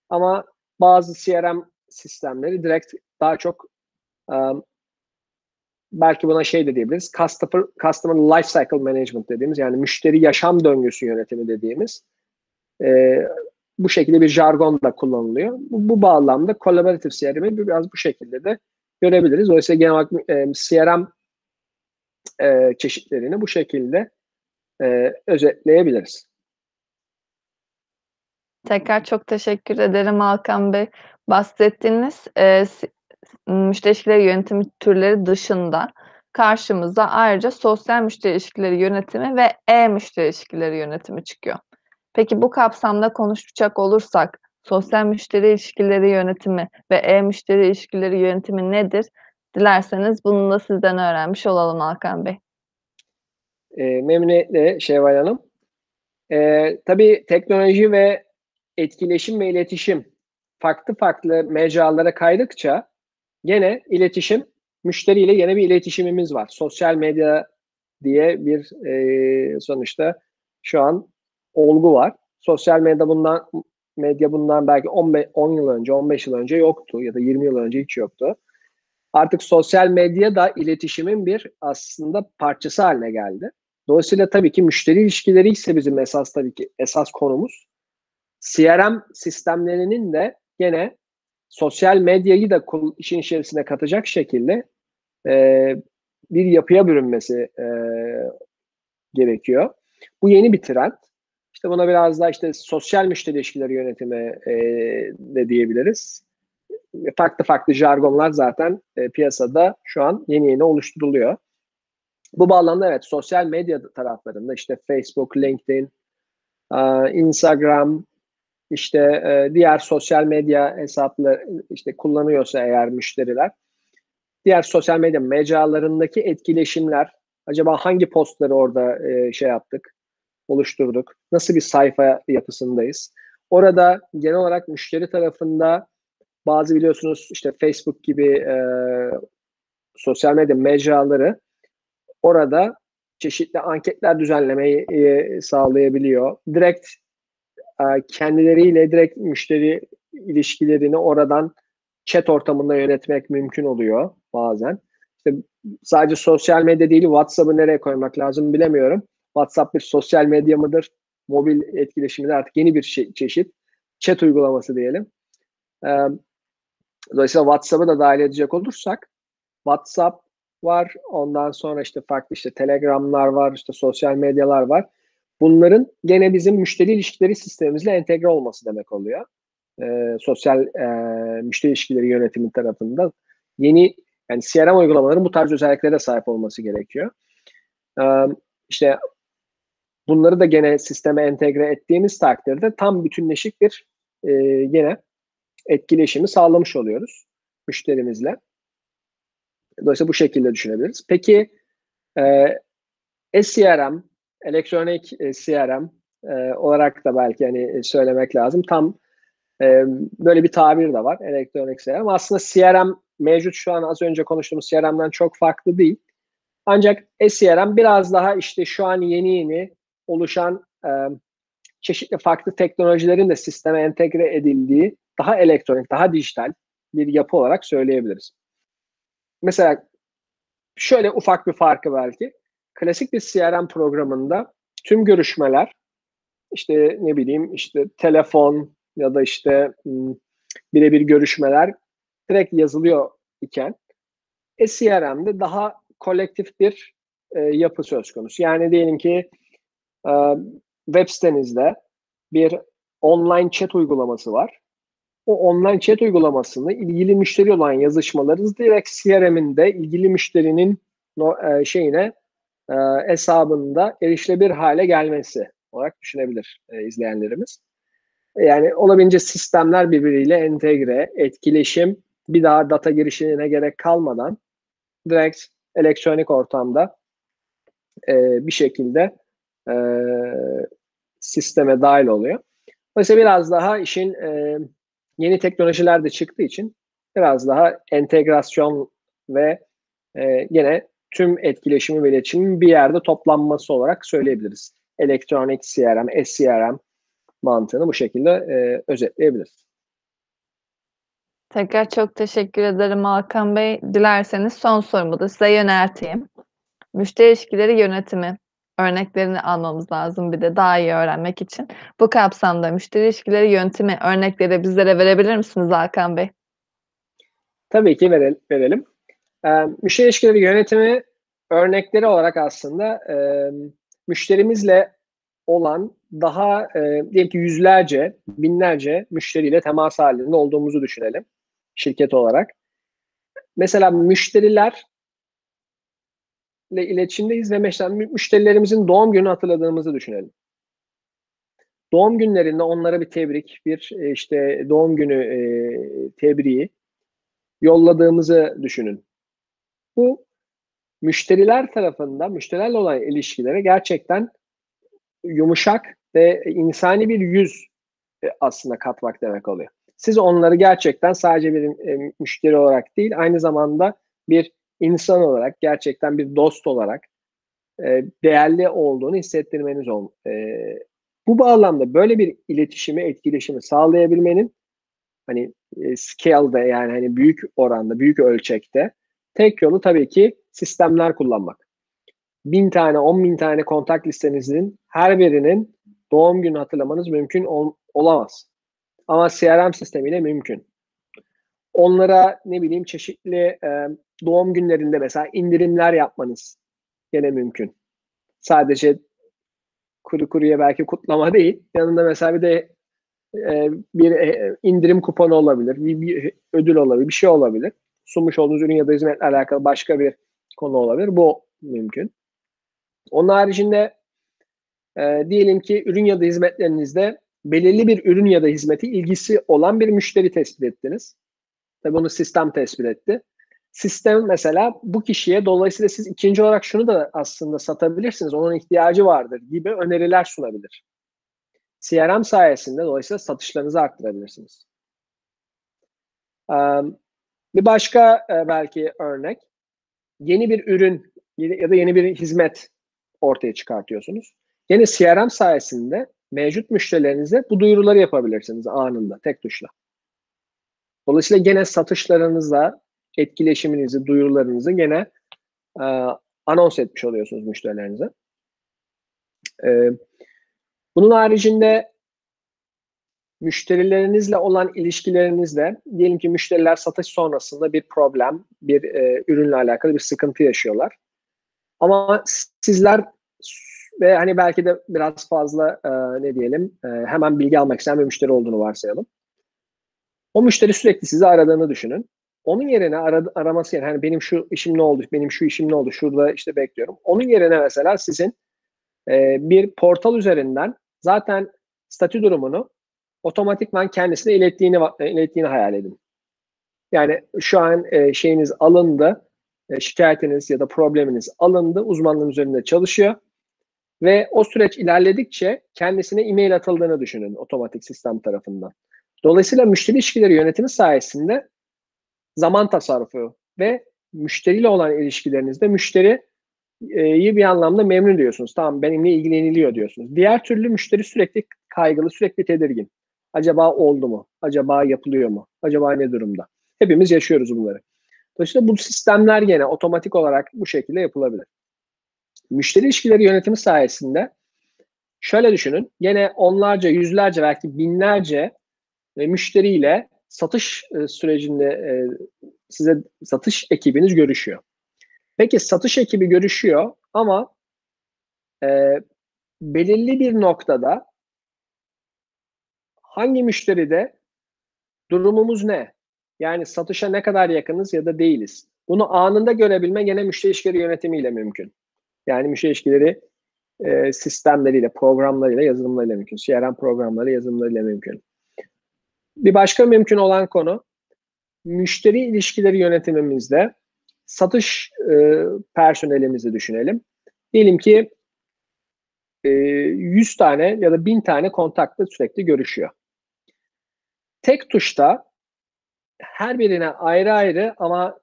ama bazı C R M sistemleri direkt daha çok um, belki buna şey de diyebiliriz, Customer, Customer Life Cycle Management dediğimiz, yani müşteri yaşam döngüsü yönetimi dediğimiz e, bu şekilde bir jargon da kullanılıyor. Bu, bu bağlamda collaborative C R M'i biraz bu şekilde de görebiliriz. Dolayısıyla genel olarak e, C R M e, çeşitlerini bu şekilde e, özetleyebiliriz. Tekrar çok teşekkür ederim Hakan Bey. Bahsettiğiniz e, müşteri ilişkileri yönetimi türleri dışında karşımıza ayrıca sosyal müşteri ilişkileri yönetimi ve e-müşteri ilişkileri yönetimi çıkıyor. Peki bu kapsamda konuşacak olursak sosyal müşteri ilişkileri yönetimi ve e-müşteri ilişkileri yönetimi nedir? Dilerseniz bunu da sizden öğrenmiş olalım Hakan Bey. E, memnuniyetle Şevval Hanım. E, tabii teknoloji ve etkileşim ve iletişim farklı farklı mecralara kaydıkça gene iletişim, müşteriyle yine bir iletişimimiz var. Sosyal medya diye bir e, sonuçta şu an olgu var. Sosyal medya bundan medya bundan belki on yıl önce, on beş yıl önce yoktu ya da yirmi yıl önce hiç yoktu. Artık sosyal medya da iletişimin bir aslında parçası haline geldi. Dolayısıyla tabii ki müşteri ilişkileri ise bizim esas tabii ki esas konumuz. C R M sistemlerinin de gene sosyal medyayı da işin içerisine katacak şekilde e, bir yapıya bürünmesi e, gerekiyor. Bu yeni bir trend. İşte buna biraz daha işte sosyal müşteri ilişkileri yönetimi e, de diyebiliriz. Farklı farklı jargonlar zaten e, piyasada şu an yeni yeni oluşturuluyor. Bu bağlamda evet sosyal medya taraflarında işte Facebook, LinkedIn, e, Instagram, işte e, diğer sosyal medya hesapları işte kullanıyorsa eğer müşteriler, diğer sosyal medya mecralarındaki etkileşimler, acaba hangi postları orada e, şey yaptık, oluşturduk, nasıl bir sayfa yapısındayız? Orada genel olarak müşteri tarafında bazı biliyorsunuz işte Facebook gibi e, sosyal medya mecraları orada çeşitli anketler düzenlemeyi e, sağlayabiliyor. Direkt e, kendileriyle direkt müşteri ilişkilerini oradan chat ortamında yönetmek mümkün oluyor bazen. İşte sadece sosyal medya değil, WhatsApp'ı nereye koymak lazım bilemiyorum. WhatsApp bir sosyal medya mıdır? Mobil etkileşimde artık yeni bir şey, çeşit chat uygulaması diyelim. Ee, dolayısıyla WhatsApp'ı da dahil edecek olursak WhatsApp var, ondan sonra işte farklı işte Telegram'lar var, işte sosyal medyalar var. Bunların gene bizim müşteri ilişkileri sistemimizle entegre olması demek oluyor. Ee, sosyal e, müşteri ilişkileri yönetimi tarafında yeni yani C R M uygulamaların bu tarz özelliklere sahip olması gerekiyor. Ee, İşte bunları da gene sisteme entegre ettiğimiz takdirde tam bütünleşik bir e, gene etkileşimi sağlamış oluyoruz müşterimizle. Dolayısıyla bu şekilde düşünebiliriz. Peki e, C R M, elektronik C R M e, olarak da belki hani söylemek lazım. Tam e, böyle bir tabir de var, elektronik C R M. Aslında C R M mevcut şu an az önce konuştuğumuz C R M'den çok farklı değil. Ancak C R M biraz daha işte şu an yeni yeni oluşan e, çeşitli farklı teknolojilerin de sisteme entegre edildiği daha elektronik, daha dijital bir yapı olarak söyleyebiliriz. Mesela şöyle ufak bir farkı belki. Klasik bir C R M programında tüm görüşmeler işte ne bileyim işte telefon ya da işte birebir görüşmeler direkt yazılıyor iken C R M'de daha kolektif bir e, yapı söz konusu. Yani diyelim ki e, web sitenizde bir online chat uygulaması var. O online chat uygulamasını ilgili müşteri olan yazışmalarınız direkt C R M'inde ilgili müşterinin no, e, şeyine e, hesabında erişilebilir hale gelmesi olarak düşünebilir e, izleyenlerimiz. Yani olabildiğince sistemler birbiriyle entegre, etkileşim, bir daha data girişine gerek kalmadan direkt elektronik ortamda e, bir şekilde e, sisteme dahil oluyor. Dolayısıyla biraz daha işin e, yeni teknolojiler de çıktığı için biraz daha entegrasyon ve e, gene tüm etkileşimi ve iletişimin bir yerde toplanması olarak söyleyebiliriz. Elektronik C R M, S C R M mantığını bu şekilde e, özetleyebiliriz. Tekrar çok teşekkür ederim Hakan Bey. Dilerseniz son sorumu da size yönelteyim. Müşteri ilişkileri yönetimi örneklerini almamız lazım bir de daha iyi öğrenmek için. Bu kapsamda müşteri ilişkileri yönetimi örnekleri bizlere verebilir misiniz Hakan Bey? Tabii ki verelim. Ee, müşteri ilişkileri yönetimi örnekleri olarak aslında e, müşterimizle olan daha e, diyelim ki yüzlerce, binlerce müşteriyle temas halinde olduğumuzu düşünelim. Şirket olarak. Mesela müşterilerle iletişimdeyiz ve müşterilerimizin doğum gününü hatırladığımızı düşünelim. Doğum günlerinde onlara bir tebrik, bir işte doğum günü e, tebriği yolladığımızı düşünün. Bu müşteriler tarafında, müşterilerle olan ilişkilere gerçekten yumuşak ve insani bir yüz aslında katmak demek oluyor. Siz onları gerçekten sadece bir e, müşteri olarak değil, aynı zamanda bir insan olarak, gerçekten bir dost olarak e, değerli olduğunu hissettirmeniz olmalı. E, bu bağlamda böyle bir iletişimi, etkileşimi sağlayabilmenin hani e, scale'da, yani hani büyük oranda, büyük ölçekte tek yolu tabii ki sistemler kullanmak. Bin tane, on bin tane kontak listenizin her birinin doğum günü hatırlamanız mümkün ol olamaz. Ama C R M sistemiyle mümkün. Onlara ne bileyim çeşitli e, doğum günlerinde mesela indirimler yapmanız gene mümkün. Sadece kuru kuruya belki kutlama değil. Yanında mesela bir de e, bir e, indirim kuponu olabilir, bir, bir ödül olabilir, bir şey olabilir. Sunmuş olduğunuz ürün ya da hizmetle alakalı başka bir konu olabilir. Bu mümkün. Onun haricinde e, diyelim ki ürün ya da hizmetlerinizde belirli bir ürün ya da hizmeti ilgisi olan bir müşteri tespit ettiniz. Tabii bunu sistem tespit etti. Sistem mesela bu kişiye, dolayısıyla siz ikinci olarak şunu da aslında satabilirsiniz, onun ihtiyacı vardır gibi öneriler sunabilir. C R M sayesinde dolayısıyla satışlarınızı arttırabilirsiniz. Bir başka belki örnek, yeni bir ürün ya da yeni bir hizmet ortaya çıkartıyorsunuz. Yine C R M sayesinde mevcut müşterilerinize bu duyuruları yapabilirsiniz anında, tek tuşla. Dolayısıyla gene satışlarınızla etkileşiminizi, duyurularınızı gene e, anons etmiş oluyorsunuz müşterilerinize. E, bunun haricinde müşterilerinizle olan ilişkilerinizde, diyelim ki müşteriler satış sonrasında bir problem, bir e, ürünle alakalı bir sıkıntı yaşıyorlar. Ama sizler ve hani belki de biraz fazla e, ne diyelim e, hemen bilgi almak isteyen bir müşteri olduğunu varsayalım. O müşteri sürekli sizi aradığını düşünün. Onun yerine ara, araması yerine hani benim şu işim ne oldu, benim şu işim ne oldu, şurada işte bekliyorum. Onun yerine mesela sizin e, bir portal üzerinden zaten statü durumunu otomatikman kendisine ilettiğini, ilettiğini hayal edin. Yani şu an e, şeyiniz alındı, e, şikayetiniz ya da probleminiz alındı, uzmanlığın üzerinde çalışıyor. Ve o süreç ilerledikçe kendisine e-mail atıldığını düşünün otomatik sistem tarafından. Dolayısıyla müşteri ilişkileri yönetimi sayesinde zaman tasarrufu ve müşteriyle olan ilişkilerinizde müşteriyi bir anlamda memnun diyorsunuz. Tamam, benimle ilgileniliyor diyorsunuz. Diğer türlü müşteri sürekli kaygılı, sürekli tedirgin. Acaba oldu mu? Acaba yapılıyor mu? Acaba ne durumda? Hepimiz yaşıyoruz bunları. Dolayısıyla bu sistemler gene otomatik olarak bu şekilde yapılabilir. Müşteri ilişkileri yönetimi sayesinde şöyle düşünün, yine onlarca, yüzlerce, belki binlerce müşteriyle satış sürecinde size satış ekibiniz görüşüyor. Peki satış ekibi görüşüyor ama e, belirli bir noktada hangi müşteride durumumuz ne? Yani satışa ne kadar yakınız ya da değiliz. Bunu anında görebilme gene müşteri ilişkileri yönetimiyle mümkün. Yani müşteri ilişkileri e, sistemleriyle, programlarıyla, yazılımlarıyla mümkün. C R M programları, yazılımlarıyla mümkün. Bir başka mümkün olan konu, müşteri ilişkileri yönetimimizde satış e, personelimizi düşünelim. Diyelim ki e, yüz tane ya da bin tane kontakla sürekli görüşüyor. Tek tuşta her birine ayrı ayrı ama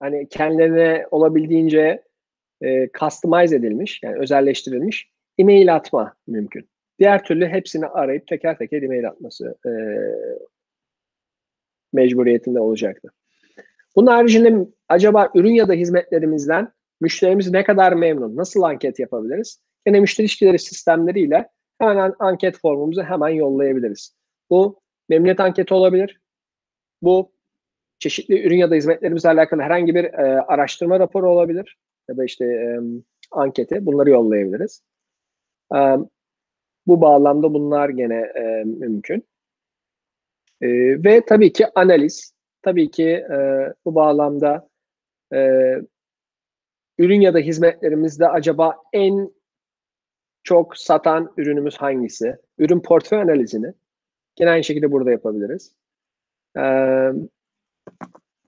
hani kendilerine olabildiğince customize edilmiş, yani özelleştirilmiş e-mail atma mümkün. Diğer türlü hepsini arayıp teker teker e-mail atması e, mecburiyetinde olacaktı. Bunun haricinde acaba ürün ya da hizmetlerimizden müşterimiz ne kadar memnun? Nasıl anket yapabiliriz? Yine müşteri ilişkileri sistemleriyle hemen anket formumuzu hemen yollayabiliriz. Bu memnuniyet anketi olabilir. Bu çeşitli ürün ya da hizmetlerimizle alakalı herhangi bir e, araştırma raporu olabilir. Ya da işte e, anketi, bunları yollayabiliriz. E, bu bağlamda bunlar gene e, mümkün. E, ve tabii ki analiz. Tabii ki e, bu bağlamda e, ürün ya da hizmetlerimizde acaba en çok satan ürünümüz hangisi? Ürün portföy analizini gene aynı şekilde burada yapabiliriz. E,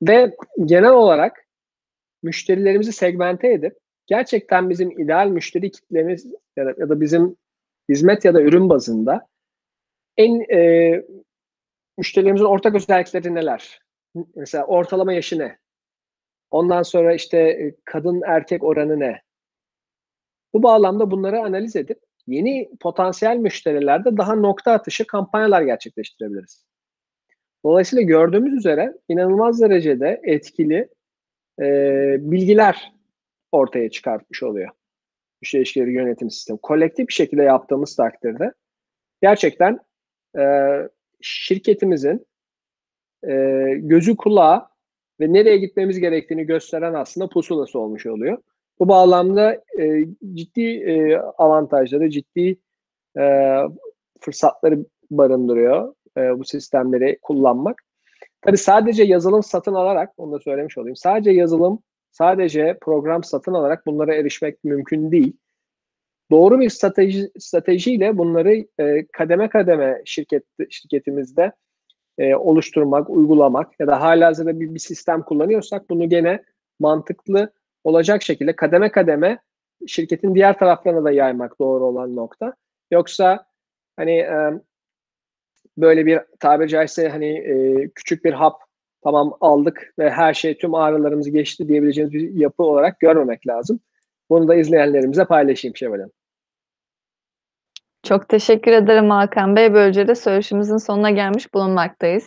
ve genel olarak müşterilerimizi segmente edip gerçekten bizim ideal müşteri kitlemiz ya da, ya da bizim hizmet ya da ürün bazında en e, müşterilerimizin ortak özellikleri neler? Mesela ortalama yaşı ne? Ondan sonra işte kadın erkek oranı ne? Bu bağlamda bunları analiz edip yeni potansiyel müşterilerde daha nokta atışı kampanyalar gerçekleştirebiliriz. Dolayısıyla gördüğümüz üzere inanılmaz derecede etkili e, bilgiler ortaya çıkartmış oluyor. Müşteri ilişkileri yönetim sistemi. Kolektif bir şekilde yaptığımız takdirde gerçekten e, şirketimizin e, gözü kulağı ve nereye gitmemiz gerektiğini gösteren aslında pusulası olmuş oluyor. Bu bağlamda e, ciddi e, avantajları, ciddi e, fırsatları barındırıyor e, bu sistemleri kullanmak. Tabii sadece yazılım satın alarak, onu da söylemiş olayım, sadece yazılım, sadece program satın alarak bunlara erişmek mümkün değil. Doğru bir strateji, stratejiyle bunları e, kademe kademe şirket, şirketimizde e, oluşturmak, uygulamak ya da halihazırda bir, bir sistem kullanıyorsak bunu gene mantıklı olacak şekilde kademe kademe şirketin diğer taraflarına da yaymak doğru olan nokta. Yoksa hani e, böyle bir tabiri caizse hani e, küçük bir hap tamam aldık ve her şey tüm ağrılarımızı geçti diyebileceğimiz bir yapı olarak görmemek lazım. Bunu da izleyenlerimize paylaşayım Şevval Hanım. Çok teşekkür ederim Hakan Bey. Böylece de söyleşimizin sonuna gelmiş bulunmaktayız.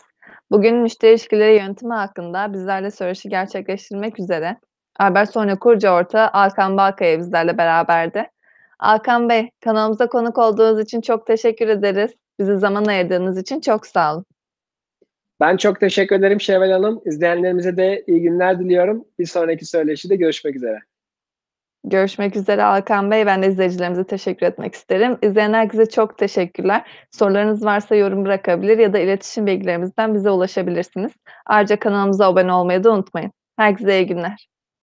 Bugün müşteri ilişkileri yönetimi hakkında bizlerle söyleşi gerçekleştirmek üzere Albert Sonu kurucu ortağı Hakan Balkaya bizlerle beraberdi. Hakan Bey, kanalımıza konuk olduğunuz için çok teşekkür ederiz. Bizi zaman ayırdığınız için çok sağ olun. Ben çok teşekkür ederim Şevval Hanım. İzleyenlerimize de iyi günler diliyorum. Bir sonraki söyleşide görüşmek üzere. Görüşmek üzere Hakan Bey. Ben de izleyicilerimize teşekkür etmek isterim. İzleyen herkese çok teşekkürler. Sorularınız varsa yorum bırakabilir ya da iletişim bilgilerimizden bize ulaşabilirsiniz. Ayrıca kanalımıza abone olmayı da unutmayın. Herkese iyi günler.